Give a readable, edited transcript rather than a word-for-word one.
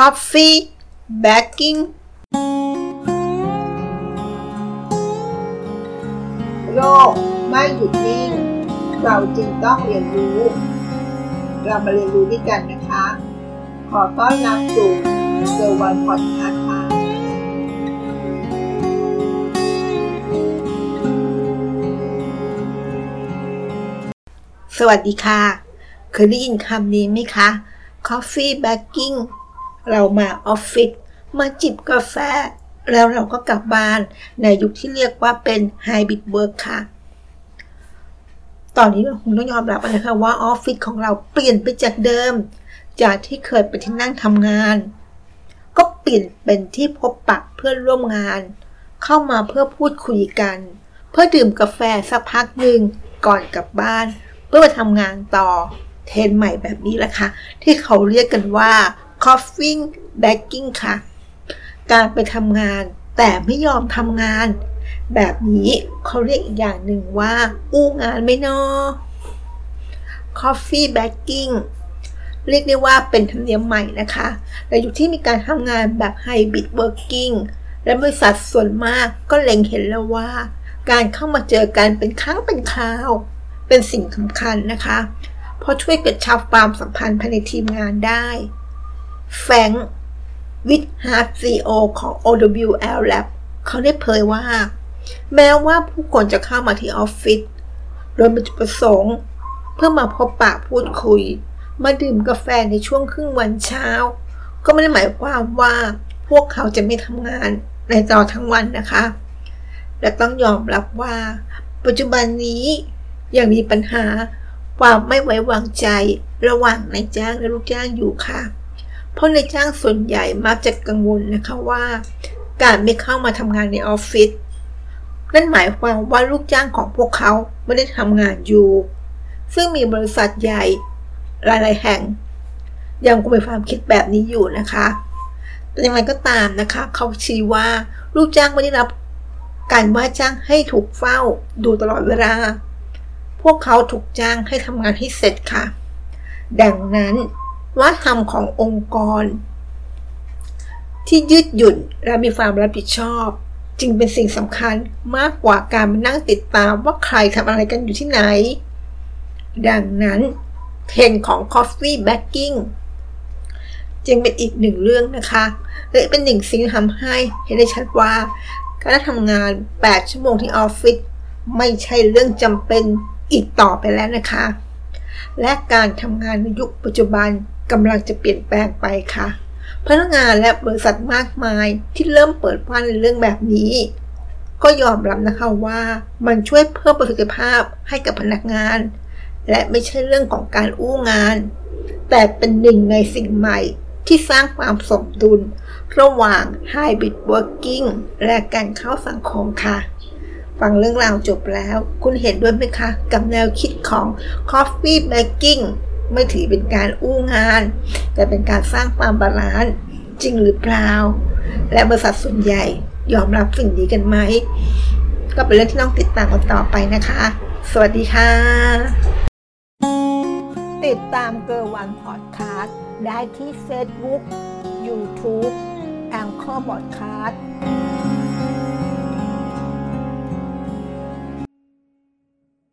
Coffee Badging โลกไม่หยุดนิ่งเราจึงต้องเรียนรู้เรามาเรียนรู้ด้วยกันนะคะขอต้อนรับสู่เซอร์วันพอดคาสต์ค่ะสวัสดีค่ะเคยได้ยินคำนี้ไหมคะ Coffee Badging เรามาออฟฟิศมาจิบกาแฟแล้วเราก็กลับบ้านในยุคที่เรียกว่าเป็น Hybrid Work ค่ะตอนนี้เราคงต้องยอมรับนะคะว่าออฟฟิศของเราเปลี่ยนไปจากเดิมจากที่เคยเป็นที่นั่งทำงานก็เปลี่ยนเป็นที่พบปะเพื่อนร่วมงานเข้ามาเพื่อพูดคุยกันเพื่อดื่มกาแฟสักพักหนึ่งก่อนกลับบ้านเพื่อทำงานต่อเทรนด์ใหม่แบบนี้แหละค่ะที่เขาเรียกกันว่า Coffee Badging ค่ะการไปทำงานแต่ไม่ยอมทำงานแบบนี้เขาเรียกอีกอย่างหนึ่งว่าอู้งานไม่นอ Coffee Badging เรียกได้ว่าเป็นธรรมเนียมใหม่นะคะแต่อยู่ที่มีการทำงานแบบ Hybrid Working และบริษัทส่วนมากก็เล็งเห็นแล้วว่าการเข้ามาเจอกันเป็นครั้งเป็นคราวเป็นสิ่งสำคัญนะคะเพราะช่วยกระชับความสัมพันธ์ภายในทีมงานได้แฟรงค์ วิทฮาร์ท CEO ของ OWL Lab เขาได้เผยว่าแม้ว่าผู้คนจะเข้ามาที่ออฟฟิศโดยมีจุดประสงค์เพื่อมาพบปะพูดคุยมาดื่มกาแฟในช่วงครึ่งวันเช้าก็ไม่ได้หมายความว่าพวกเขาจะไม่ทำงานในตลอดทั้งวันนะคะและต้องยอมรับว่าปัจจุบันนี้ยังมีปัญหาความไม่ไว้วางใจระหว่างนายจ้างและลูกจ้างอยู่ค่ะเพราะนายจ้างส่วนใหญ่มักจะกังวลนะคะว่าการไม่เข้ามาทำงานในออฟฟิศนั่นหมายความว่าลูกจ้างของพวกเขาไม่ได้ทำงานอยู่ซึ่งมีบริษัทใหญ่หลายๆแห่งยังคงมีความคิดแบบนี้อยู่นะคะแต่อย่างไรก็ตามนะคะเขาชี้ว่าลูกจ้างไม่ได้รับการว่าจ้างให้ถูกเฝ้าดูตลอดเวลาพวกเขาถูกจ้างให้ทำงานให้เสร็จค่ะดังนั้นวัฒนธรรมขององค์กรที่ยืดหยุ่นและมีความรับผิดชอบจึงเป็นสิ่งสำคัญมากกว่าการมานั่งติดตามว่าใครทำอะไรกันอยู่ที่ไหนดังนั้นเทรนด์ของ Coffee Badging จึงเป็นอีกหนึ่งเรื่องนะคะและเป็นหนึ่งสิ่งที่ทำให้เห็นได้ชัดว่าการทำงาน8ชั่วโมงที่ออฟฟิศไม่ใช่เรื่องจำเป็นอีกต่อไปแล้วนะคะและการทำงานในยุคปัจจุบันกำลังจะเปลี่ยนแปลงไปค่ะพนักงานและบริษัทมากมายที่เริ่มเปิดกว้างในเรื่องแบบนี้ก็ยอมรับนะคะว่ามันช่วยเพิ่มประสิทธิภาพให้กับพนักงานและไม่ใช่เรื่องของการอู้งานแต่เป็นหนึ่งในสิ่งใหม่ที่สร้างความสมดุลระหว่าง Hybrid Working และการเข้าสังคมค่ะฟังเรื่องราวจบแล้วคุณเห็นด้วยไหมคะกับแนวคิดของ Coffee Badging ไม่ถือเป็นการอู้งานแต่เป็นการสร้างความบาลานซ์จริงหรือเปล่าและบริษัทส่วนใหญ่ยอมรับสิ่งนี้กันไหมก็เป็นเรื่องที่ต้องติดตามกันต่อไปนะคะสวัสดีค่ะติดตามเกอร์วันพอดคาสต์ได้ที่ Facebook YouTube แองเกอร์พอดคาสต์